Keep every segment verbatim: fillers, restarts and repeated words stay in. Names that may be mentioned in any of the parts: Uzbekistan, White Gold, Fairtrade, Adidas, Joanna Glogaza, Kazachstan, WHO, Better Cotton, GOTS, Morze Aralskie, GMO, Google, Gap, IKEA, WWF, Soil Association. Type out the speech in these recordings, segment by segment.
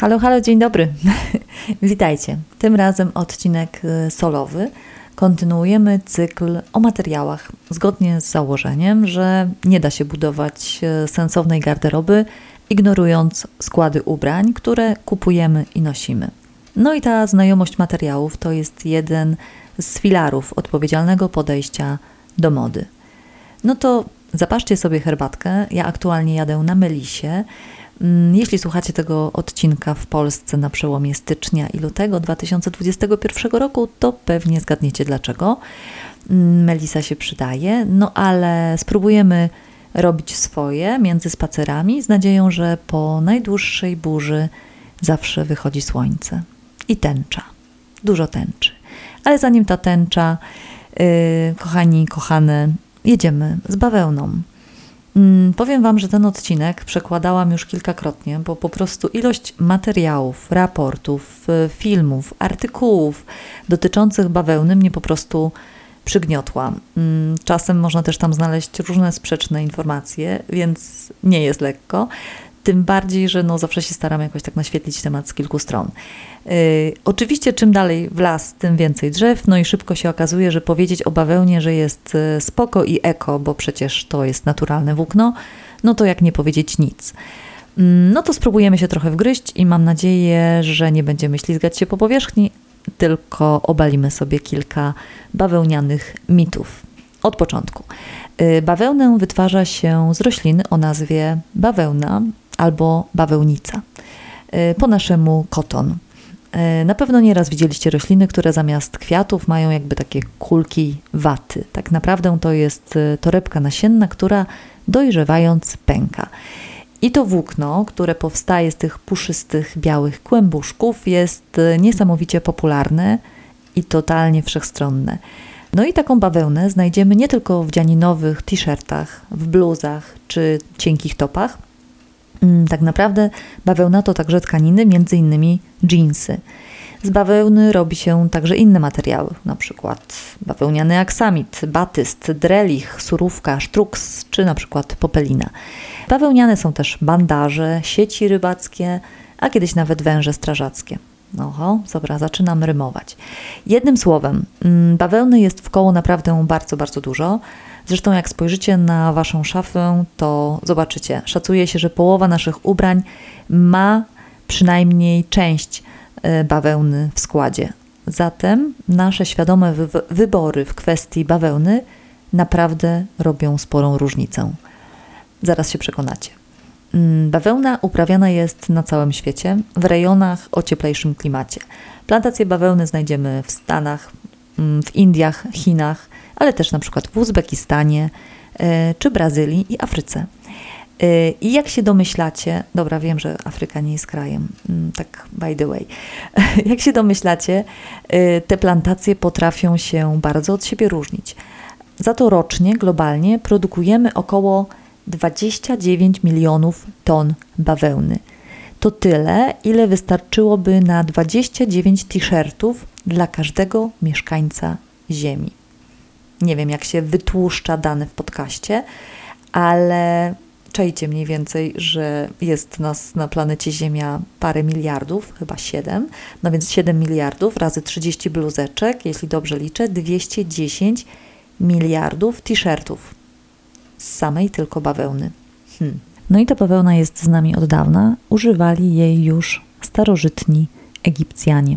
Halo, halo, dzień dobry. Witajcie. Tym razem odcinek solowy. Kontynuujemy cykl o materiałach. Zgodnie z założeniem, że nie da się budować sensownej garderoby, ignorując składy ubrań, które kupujemy i nosimy. No i ta znajomość materiałów to jest jeden z filarów odpowiedzialnego podejścia do mody. No to zapaszcie sobie herbatkę. Ja aktualnie jadę na melisie. Jeśli słuchacie tego odcinka w Polsce na przełomie stycznia i lutego dwa tysiące dwudziestego pierwszego roku, to pewnie zgadniecie dlaczego. Melisa się przydaje, no ale spróbujemy robić swoje między spacerami z nadzieją, że po najdłuższej burzy zawsze wychodzi słońce i tęcza, dużo tęczy. Ale zanim ta tęcza, yy, kochani, kochane, jedziemy z bawełną. Powiem Wam, że ten odcinek przekładałam już kilkakrotnie, bo po prostu ilość materiałów, raportów, filmów, artykułów dotyczących bawełny mnie po prostu przygniotła. Czasem można też tam znaleźć różne sprzeczne informacje, więc nie jest lekko. Tym bardziej, że no zawsze się staram jakoś tak naświetlić temat z kilku stron. Yy, oczywiście czym dalej w las, tym więcej drzew, no i szybko się okazuje, że powiedzieć o bawełnie, że jest spoko i eko, bo przecież to jest naturalne włókno, no to jak nie powiedzieć nic. Yy, no to spróbujemy się trochę wgryźć i mam nadzieję, że nie będziemy ślizgać się po powierzchni, tylko obalimy sobie kilka bawełnianych mitów. Od początku. Yy, bawełnę wytwarza się z rośliny o nazwie bawełna, albo bawełnica, po naszemu koton. Na pewno nieraz widzieliście rośliny, które zamiast kwiatów mają jakby takie kulki waty. Tak naprawdę to jest torebka nasienna, która dojrzewając pęka. I to włókno, które powstaje z tych puszystych, białych kłębuszków, jest niesamowicie popularne i totalnie wszechstronne. No i taką bawełnę znajdziemy nie tylko w dzianinowych t-shirtach, w bluzach czy cienkich topach. Tak naprawdę bawełna to także tkaniny, między innymi dżinsy. Z bawełny robi się także inne materiały, na przykład bawełniany aksamit, batyst, drelich, surówka, sztruks czy na przykład popelina. Bawełniane są też bandaże, sieci rybackie, a kiedyś nawet węże strażackie. Oho, dobra, zaczynam rymować. Jednym słowem, bawełny jest w koło naprawdę bardzo, bardzo dużo. Zresztą jak spojrzycie na Waszą szafę, to zobaczycie. Szacuje się, że połowa naszych ubrań ma przynajmniej część bawełny w składzie. Zatem nasze świadome wy- wybory w kwestii bawełny naprawdę robią sporą różnicę. Zaraz się przekonacie. Bawełna uprawiana jest na całym świecie, w rejonach o cieplejszym klimacie. Plantacje bawełny znajdziemy w Stanach, w Indiach, Chinach, ale też na przykład w Uzbekistanie, yy, czy Brazylii i Afryce. Yy, I jak się domyślacie, dobra, wiem, że Afryka nie jest krajem, yy, tak by the way. Jak się domyślacie, yy, te plantacje potrafią się bardzo od siebie różnić. Za to rocznie, globalnie produkujemy około dwadzieścia dziewięć milionów ton bawełny. To tyle, ile wystarczyłoby na dwadzieścia dziewięć t-shirtów dla każdego mieszkańca Ziemi. Nie wiem, jak się wytłuszcza dane w podcaście, ale czajcie mniej więcej, że jest nas na planecie Ziemia parę miliardów, chyba siedem, no więc siedem miliardów razy trzydzieści bluzeczek, jeśli dobrze liczę, dwieście dziesięć miliardów t-shirtów z samej tylko bawełny. Hmm. No i ta bawełna jest z nami od dawna, używali jej już starożytni Egipcjanie.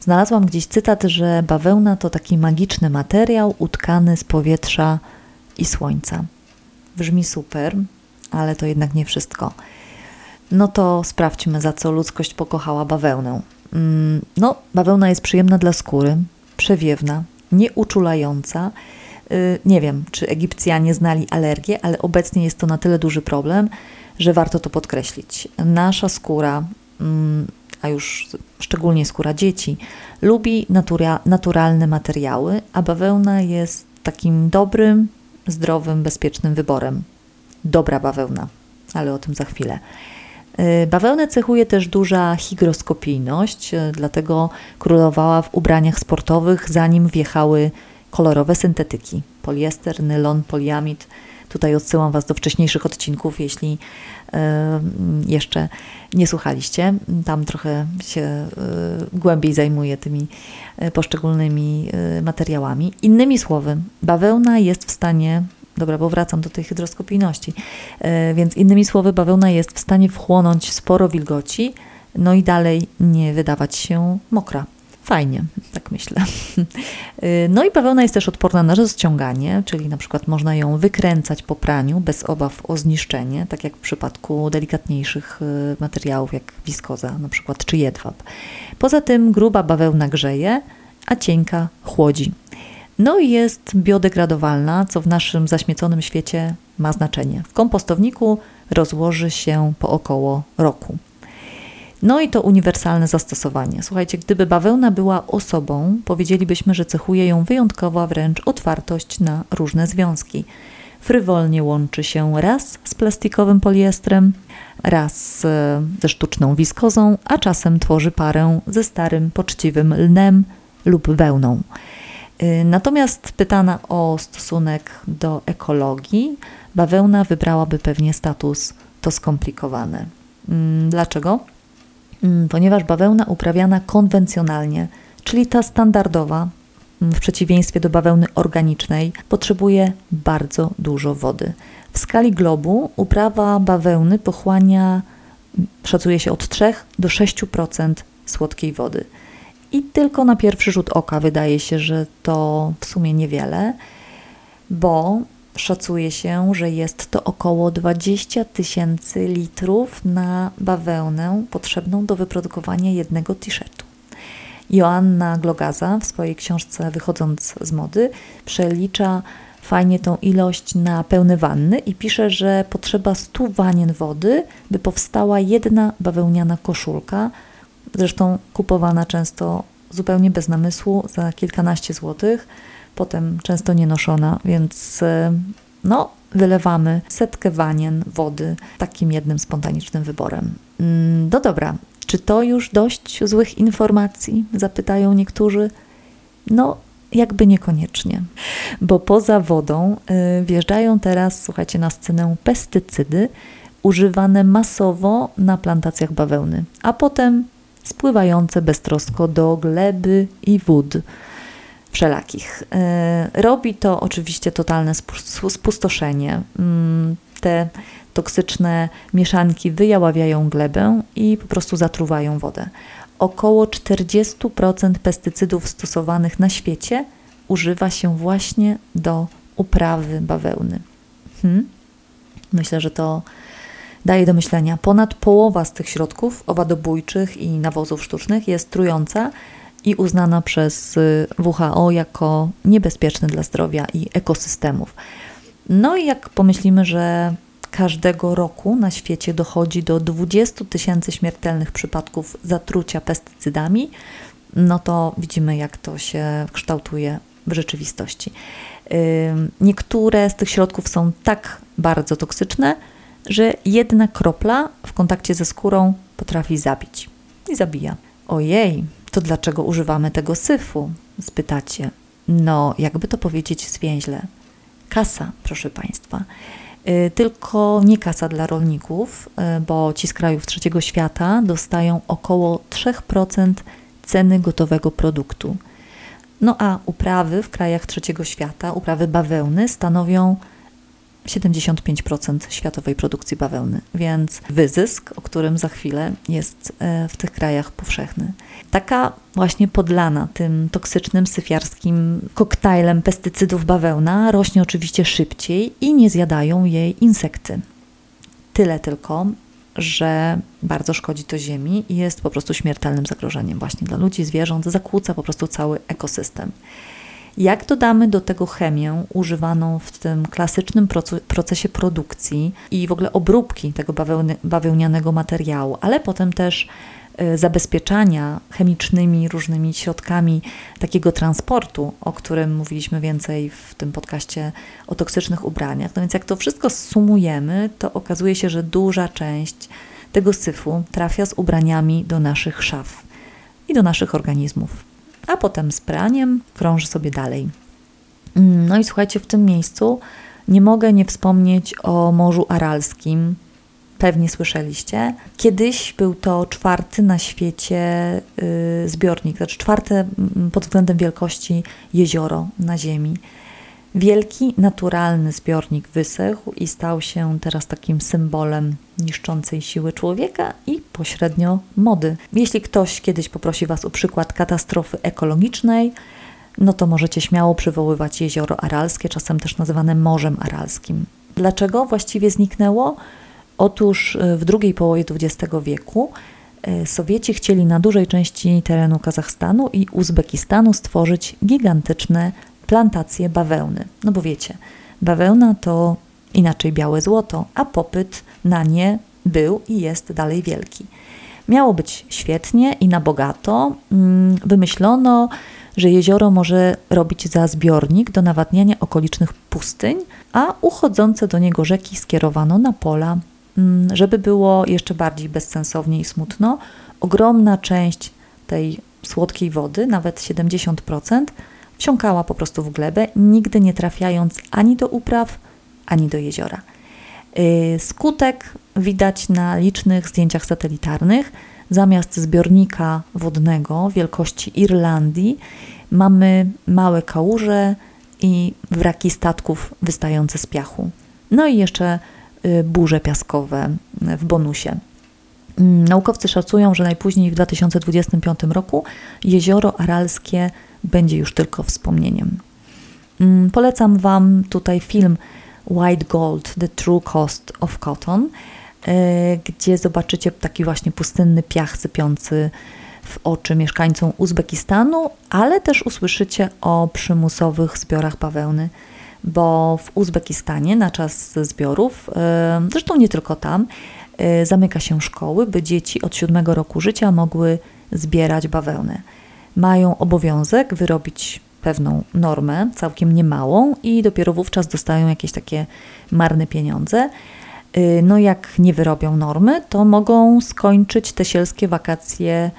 Znalazłam gdzieś cytat, że bawełna to taki magiczny materiał utkany z powietrza i słońca. Brzmi super, ale to jednak nie wszystko. No to sprawdźmy, za co ludzkość pokochała bawełnę. No, bawełna jest przyjemna dla skóry, przewiewna, nieuczulająca. Nie wiem, czy Egipcjanie znali alergię, ale obecnie jest to na tyle duży problem, że warto to podkreślić. Nasza skóra, a już szczególnie skóra dzieci, lubi natura- naturalne materiały, a bawełna jest takim dobrym, zdrowym, bezpiecznym wyborem. Dobra bawełna, ale o tym za chwilę. Bawełnę cechuje też duża higroskopijność, dlatego królowała w ubraniach sportowych, zanim wjechały kolorowe syntetyki. Poliester, nylon, poliamid, Tutaj odsyłam Was do wcześniejszych odcinków, jeśli jeszcze nie słuchaliście. Tam trochę się głębiej zajmuję tymi poszczególnymi materiałami. Innymi słowy, bawełna jest w stanie... Dobra, bo wracam do tej hydroskopijności. Więc innymi słowy, bawełna jest w stanie wchłonąć sporo wilgoci, no i dalej nie wydawać się mokra. Fajnie, tak myślę. No i bawełna jest też odporna na rozciąganie, czyli na przykład można ją wykręcać po praniu bez obaw o zniszczenie, tak jak w przypadku delikatniejszych materiałów, jak wiskoza na przykład, czy jedwab. Poza tym gruba bawełna grzeje, a cienka chłodzi. No i jest biodegradowalna, co w naszym zaśmieconym świecie ma znaczenie. W kompostowniku rozłoży się po około roku. No i to uniwersalne zastosowanie. Słuchajcie, gdyby bawełna była osobą, powiedzielibyśmy, że cechuje ją wyjątkowa wręcz otwartość na różne związki. Frywolnie łączy się raz z plastikowym poliestrem, raz ze sztuczną wiskozą, a czasem tworzy parę ze starym, poczciwym lnem lub wełną. Natomiast pytana o stosunek do ekologii, bawełna wybrałaby pewnie status to skomplikowane. Dlaczego? Ponieważ bawełna uprawiana konwencjonalnie, czyli ta standardowa, w przeciwieństwie do bawełny organicznej, potrzebuje bardzo dużo wody. W skali globu uprawa bawełny pochłania, szacuje się, od trzech do sześciu procent słodkiej wody. I tylko na pierwszy rzut oka wydaje się, że to w sumie niewiele, bo szacuje się, że jest to około dwadzieścia tysięcy litrów na bawełnę potrzebną do wyprodukowania jednego t-shirtu. Joanna Glogaza w swojej książce Wychodząc z mody przelicza fajnie tą ilość na pełne wanny i pisze, że potrzeba stu wanien wody, by powstała jedna bawełniana koszulka, zresztą kupowana często zupełnie bez namysłu za kilkanaście złotych, potem często nie noszona, więc no, wylewamy setkę wanien wody takim jednym spontanicznym wyborem. No dobra, czy to już dość złych informacji? Zapytają niektórzy. No, jakby niekoniecznie, bo poza wodą wjeżdżają teraz, słuchajcie, na scenę pestycydy używane masowo na plantacjach bawełny, a potem spływające beztrosko do gleby i wód wszelakich. Robi to oczywiście totalne spustoszenie. Te toksyczne mieszanki wyjaławiają glebę i po prostu zatruwają wodę. Około czterdzieści procent pestycydów stosowanych na świecie używa się właśnie do uprawy bawełny. Hmm? Myślę, że to daje do myślenia. Ponad połowa z tych środków owadobójczych i nawozów sztucznych jest trująca i uznana przez W H O jako niebezpieczny dla zdrowia i ekosystemów. No i jak pomyślimy, że każdego roku na świecie dochodzi do dwudziestu tysięcy śmiertelnych przypadków zatrucia pestycydami, no to widzimy, jak to się kształtuje w rzeczywistości. Niektóre z tych środków są tak bardzo toksyczne, że jedna kropla w kontakcie ze skórą potrafi zabić. I zabija. Ojej, to dlaczego używamy tego syfu? Spytacie. No, jakby to powiedzieć zwięźle. Kasa, proszę Państwa. Yy, tylko nie kasa dla rolników, yy, bo ci z krajów trzeciego świata dostają około trzy procent ceny gotowego produktu. No a uprawy w krajach trzeciego świata, uprawy bawełny stanowią siedemdziesiąt pięć procent światowej produkcji bawełny, więc wyzysk, o którym za chwilę, jest w tych krajach powszechny. Taka właśnie podlana tym toksycznym, syfiarskim koktajlem pestycydów bawełna rośnie oczywiście szybciej i nie zjadają jej insekty. Tyle tylko, że bardzo szkodzi to ziemi i jest po prostu śmiertelnym zagrożeniem właśnie dla ludzi, zwierząt, zakłóca po prostu cały ekosystem. Jak dodamy do tego chemię używaną w tym klasycznym procesie produkcji i w ogóle obróbki tego bawełny, bawełnianego materiału, ale potem też zabezpieczania chemicznymi różnymi środkami takiego transportu, o którym mówiliśmy więcej w tym podcaście o toksycznych ubraniach. No więc jak to wszystko zsumujemy, to okazuje się, że duża część tego syfu trafia z ubraniami do naszych szaf i do naszych organizmów. A potem z praniem krąży sobie dalej. No i słuchajcie, w tym miejscu nie mogę nie wspomnieć o Morzu Aralskim. Pewnie słyszeliście. Kiedyś był to czwarty na świecie yy, zbiornik, znaczy czwarte pod względem wielkości jezioro na Ziemi. Wielki, naturalny zbiornik wysechł i stał się teraz takim symbolem niszczącej siły człowieka i pośrednio mody. Jeśli ktoś kiedyś poprosi Was o przykład katastrofy ekologicznej, no to możecie śmiało przywoływać jezioro Aralskie, czasem też nazywane Morzem Aralskim. Dlaczego właściwie zniknęło? Otóż w drugiej połowie dwudziestego wieku Sowieci chcieli na dużej części terenu Kazachstanu i Uzbekistanu stworzyć gigantyczne plantacje bawełny. No bo wiecie, bawełna to inaczej białe złoto, a popyt na nie był i jest dalej wielki. Miało być świetnie i na bogato. Wymyślono, że jezioro może robić za zbiornik do nawadniania okolicznych pustyń, a uchodzące do niego rzeki skierowano na pola. Żeby było jeszcze bardziej bezsensownie i smutno, ogromna część tej słodkiej wody, nawet siedemdziesiąt procent, wsiąkała po prostu w glebę, nigdy nie trafiając ani do upraw, ani do jeziora. Skutek widać na licznych zdjęciach satelitarnych. Zamiast zbiornika wodnego wielkości Irlandii mamy małe kałuże i wraki statków wystające z piachu. No i jeszcze burze piaskowe w bonusie. Naukowcy szacują, że najpóźniej w dwa tysiące dwudziestym piątym roku jezioro Aralskie będzie już tylko wspomnieniem. Polecam Wam tutaj film White Gold, The True Cost of Cotton, gdzie zobaczycie taki właśnie pustynny piach sypiący w oczy mieszkańcom Uzbekistanu, ale też usłyszycie o przymusowych zbiorach bawełny, bo w Uzbekistanie na czas zbiorów, zresztą nie tylko tam, zamyka się szkoły, by dzieci od siódmego roku życia mogły zbierać bawełnę. Mają obowiązek wyrobić pewną normę, całkiem niemałą, i dopiero wówczas dostają jakieś takie marne pieniądze. No jak nie wyrobią normy, to mogą skończyć te sielskie wakacje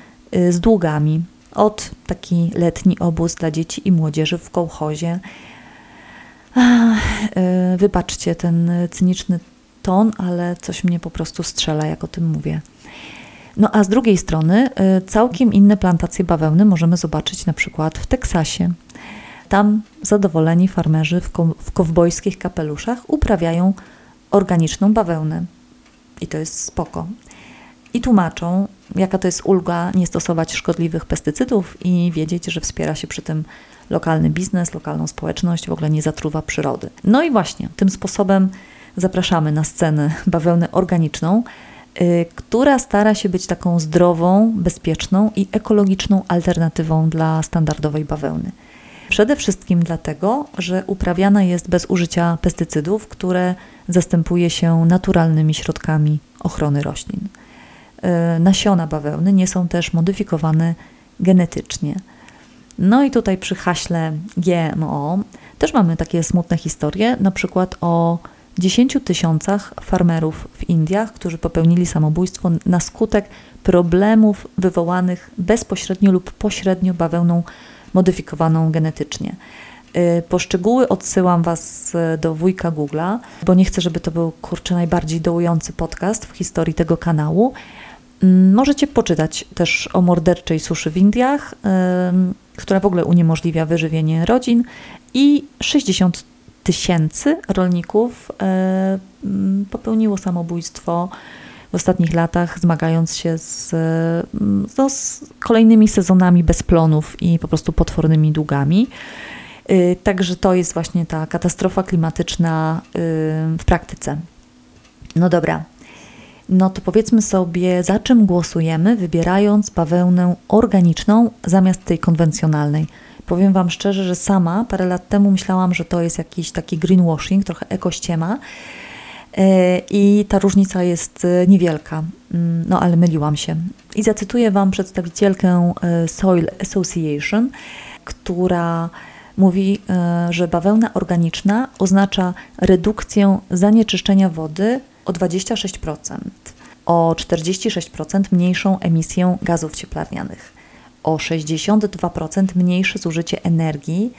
z długami. Ot, taki letni obóz dla dzieci i młodzieży w kołchozie. Wybaczcie ten cyniczny ton, ale coś mnie po prostu strzela, jak o tym mówię. No a z drugiej strony całkiem inne plantacje bawełny możemy zobaczyć na przykład w Teksasie. Tam zadowoleni farmerzy w, ko- w kowbojskich kapeluszach uprawiają organiczną bawełnę. I to jest spoko. I tłumaczą, jaka to jest ulga nie stosować szkodliwych pestycydów i wiedzieć, że wspiera się przy tym lokalny biznes, lokalną społeczność, w ogóle nie zatruwa przyrody. No i właśnie, tym sposobem zapraszamy na scenę bawełnę organiczną, yy, która stara się być taką zdrową, bezpieczną i ekologiczną alternatywą dla standardowej bawełny. Przede wszystkim dlatego, że uprawiana jest bez użycia pestycydów, które zastępuje się naturalnymi środkami ochrony roślin. Yy, nasiona bawełny nie są też modyfikowane genetycznie. No i tutaj przy haśle G M O też mamy takie smutne historie, na przykład o dziesięciu tysiącach farmerów w Indiach, którzy popełnili samobójstwo na skutek problemów wywołanych bezpośrednio lub pośrednio bawełną modyfikowaną genetycznie. Po szczegóły odsyłam Was do wujka Google'a, bo nie chcę, żeby to był, kurczę, najbardziej dołujący podcast w historii tego kanału. Możecie poczytać też o morderczej suszy w Indiach, yy, która w ogóle uniemożliwia wyżywienie rodzin, i sześćdziesiąt tysięcy rolników yy, popełniło samobójstwo w ostatnich latach, zmagając się z, no, z kolejnymi sezonami bez plonów i po prostu potwornymi długami. Yy, także to jest właśnie ta katastrofa klimatyczna yy, w praktyce. No dobra. No to powiedzmy sobie, za czym głosujemy, wybierając bawełnę organiczną zamiast tej konwencjonalnej. Powiem Wam szczerze, że sama parę lat temu myślałam, że to jest jakiś taki greenwashing, trochę ekościema yy, i ta różnica jest niewielka, yy, no ale myliłam się. I zacytuję Wam przedstawicielkę yy, Soil Association, która mówi, yy, że bawełna organiczna oznacza redukcję zanieczyszczenia wody o dwadzieścia sześć procent, o czterdzieści sześć procent mniejszą emisję gazów cieplarnianych, o sześćdziesiąt dwa procent mniejsze zużycie energii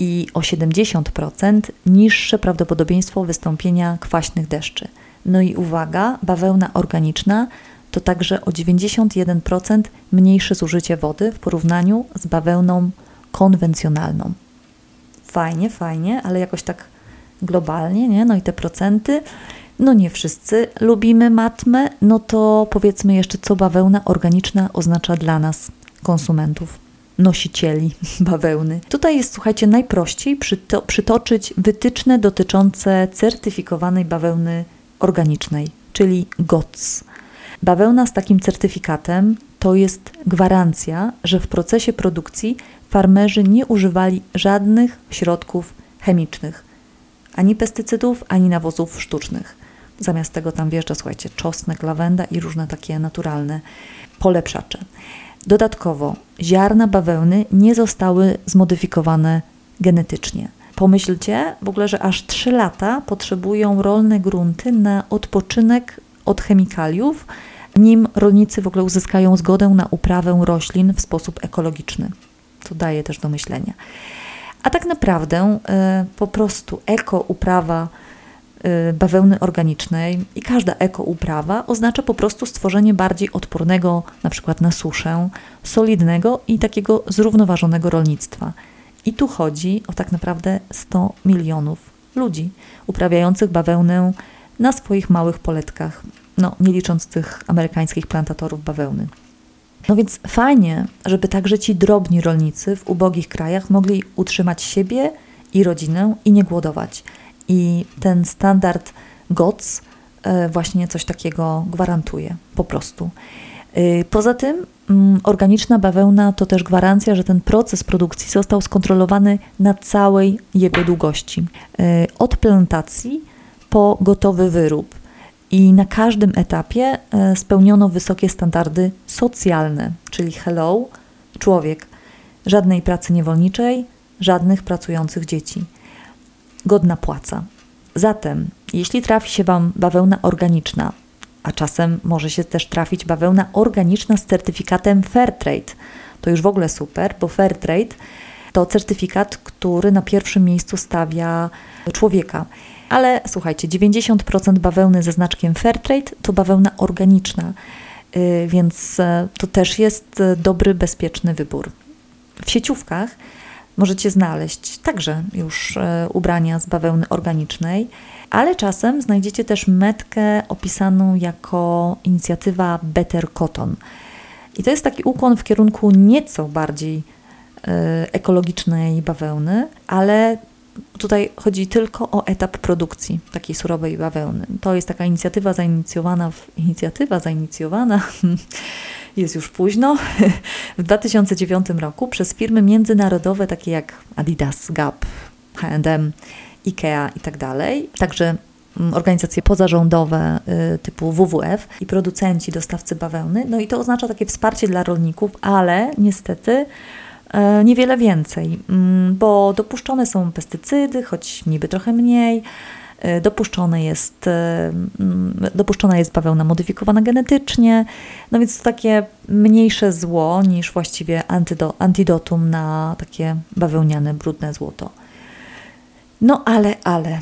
i o siedemdziesiąt procent niższe prawdopodobieństwo wystąpienia kwaśnych deszczy. No i uwaga, bawełna organiczna to także o dziewięćdziesiąt jeden procent mniejsze zużycie wody w porównaniu z bawełną konwencjonalną. Fajnie, fajnie, ale jakoś tak globalnie, nie? No i te procenty, no nie wszyscy lubimy matmę, no to powiedzmy jeszcze, co bawełna organiczna oznacza dla nas, konsumentów, nosicieli bawełny. Tutaj jest, słuchajcie, najprościej przyto- przytoczyć wytyczne dotyczące certyfikowanej bawełny organicznej, czyli gots. Bawełna z takim certyfikatem to jest gwarancja, że w procesie produkcji farmerzy nie używali żadnych środków chemicznych, ani pestycydów, ani nawozów sztucznych. Zamiast tego tam wjeżdża, słuchajcie, czosnek, lawenda i różne takie naturalne polepszacze. Dodatkowo ziarna bawełny nie zostały zmodyfikowane genetycznie. Pomyślcie w ogóle, że aż trzy lata potrzebują rolne grunty na odpoczynek od chemikaliów, nim rolnicy w ogóle uzyskają zgodę na uprawę roślin w sposób ekologiczny. To daje też do myślenia. A tak naprawdę y, po prostu ekouprawa y, bawełny organicznej i każda ekouprawa oznacza po prostu stworzenie bardziej odpornego, na przykład na suszę, solidnego i takiego zrównoważonego rolnictwa. I tu chodzi o tak naprawdę sto milionów ludzi uprawiających bawełnę na swoich małych poletkach, no nie licząc tych amerykańskich plantatorów bawełny. No więc fajnie, żeby także ci drobni rolnicy w ubogich krajach mogli utrzymać siebie i rodzinę i nie głodować. I ten standard gots właśnie coś takiego gwarantuje po prostu. Poza tym organiczna bawełna to też gwarancja, że ten proces produkcji został skontrolowany na całej jego długości. Od plantacji po gotowy wyrób. I na każdym etapie spełniono wysokie standardy socjalne, czyli hello, człowiek, żadnej pracy niewolniczej, żadnych pracujących dzieci, godna płaca. Zatem, jeśli trafi się Wam bawełna organiczna, a czasem może się też trafić bawełna organiczna z certyfikatem Fairtrade, to już w ogóle super, bo Fairtrade to certyfikat, który na pierwszym miejscu stawia człowieka. Ale słuchajcie, dziewięćdziesiąt procent bawełny ze znaczkiem Fairtrade to bawełna organiczna, więc to też jest dobry, bezpieczny wybór. W sieciówkach możecie znaleźć także już ubrania z bawełny organicznej, ale czasem znajdziecie też metkę opisaną jako inicjatywa Better Cotton. I to jest taki ukłon w kierunku nieco bardziej ekologicznej bawełny, ale tutaj chodzi tylko o etap produkcji takiej surowej bawełny. To jest taka inicjatywa zainicjowana, w, inicjatywa zainicjowana, jest już późno, w dwa tysiące dziewiątym roku przez firmy międzynarodowe takie jak Adidas, Gap, H and M, IKEA i tak dalej. Także organizacje pozarządowe typu W W F i producenci, dostawcy bawełny. No i to oznacza takie wsparcie dla rolników, ale niestety niewiele więcej, bo dopuszczone są pestycydy, choć niby trochę mniej, dopuszczone jest, dopuszczona jest bawełna modyfikowana genetycznie, no więc to takie mniejsze zło niż właściwie antydo, antidotum na takie bawełniane, brudne złoto. No ale, ale,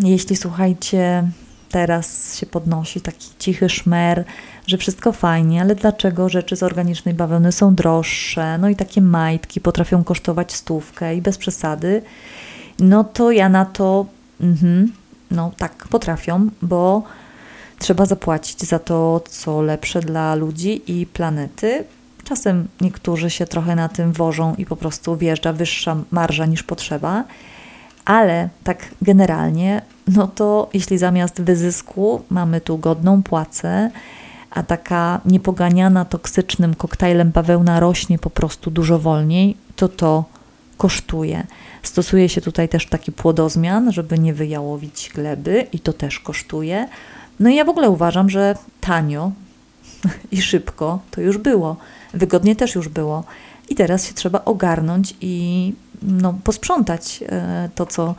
jeśli słuchajcie, teraz się podnosi taki cichy szmer, że wszystko fajnie, ale dlaczego rzeczy z organicznej bawełny są droższe, no i takie majtki potrafią kosztować stówkę i bez przesady, no to ja na to, mm-hmm, no tak, potrafią, bo trzeba zapłacić za to, co lepsze dla ludzi i planety. Czasem niektórzy się trochę na tym wożą i po prostu wjeżdża wyższa marża niż potrzeba, ale tak generalnie, no to jeśli zamiast wyzysku mamy tu godną płacę, a taka niepoganiana toksycznym koktajlem bawełna rośnie po prostu dużo wolniej, to to kosztuje. Stosuje się tutaj też taki płodozmian, żeby nie wyjałowić gleby i to też kosztuje. No i ja w ogóle uważam, że tanio i szybko to już było. Wygodnie też już było. I teraz się trzeba ogarnąć i no, posprzątać to, co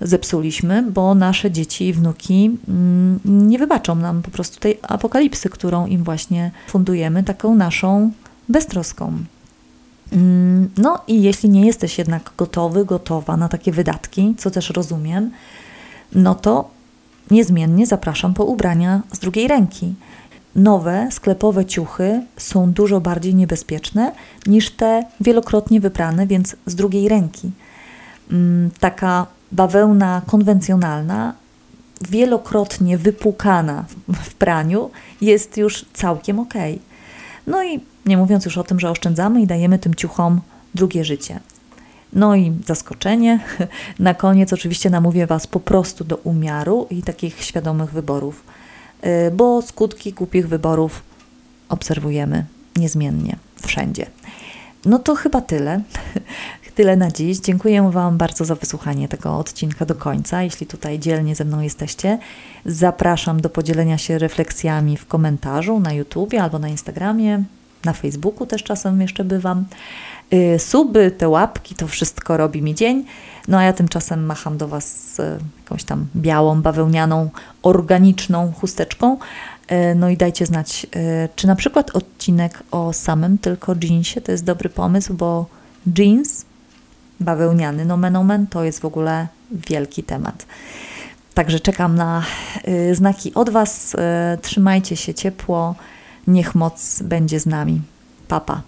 zepsuliśmy, bo nasze dzieci i wnuki nie wybaczą nam po prostu tej apokalipsy, którą im właśnie fundujemy, taką naszą beztroską. No i jeśli nie jesteś jednak gotowy, gotowa na takie wydatki, co też rozumiem, no to niezmiennie zapraszam po ubrania z drugiej ręki. Nowe, sklepowe ciuchy są dużo bardziej niebezpieczne niż te wielokrotnie wyprane, więc z drugiej ręki. Taka bawełna konwencjonalna, wielokrotnie wypłukana w praniu, jest już całkiem ok. No i nie mówiąc już o tym, że oszczędzamy i dajemy tym ciuchom drugie życie. No i zaskoczenie. Na koniec oczywiście namówię Was po prostu do umiaru i takich świadomych wyborów, bo skutki głupich wyborów obserwujemy niezmiennie, wszędzie. No to chyba tyle. Tyle na dziś. Dziękuję Wam bardzo za wysłuchanie tego odcinka do końca. Jeśli tutaj dzielnie ze mną jesteście, zapraszam do podzielenia się refleksjami w komentarzu na YouTubie albo na Instagramie. Na Facebooku też czasem jeszcze bywam. Yy, suby, te łapki, to wszystko robi mi dzień. No a ja tymczasem macham do Was yy, jakąś tam białą, bawełnianą, organiczną chusteczką. Yy, no i dajcie znać, yy, czy na przykład odcinek o samym tylko jeansie to jest dobry pomysł, bo jeans bawełniany, nomen omen, to jest w ogóle wielki temat. Także czekam na yy, znaki od Was. Yy, trzymajcie się ciepło. Niech moc będzie z nami. Pa, pa.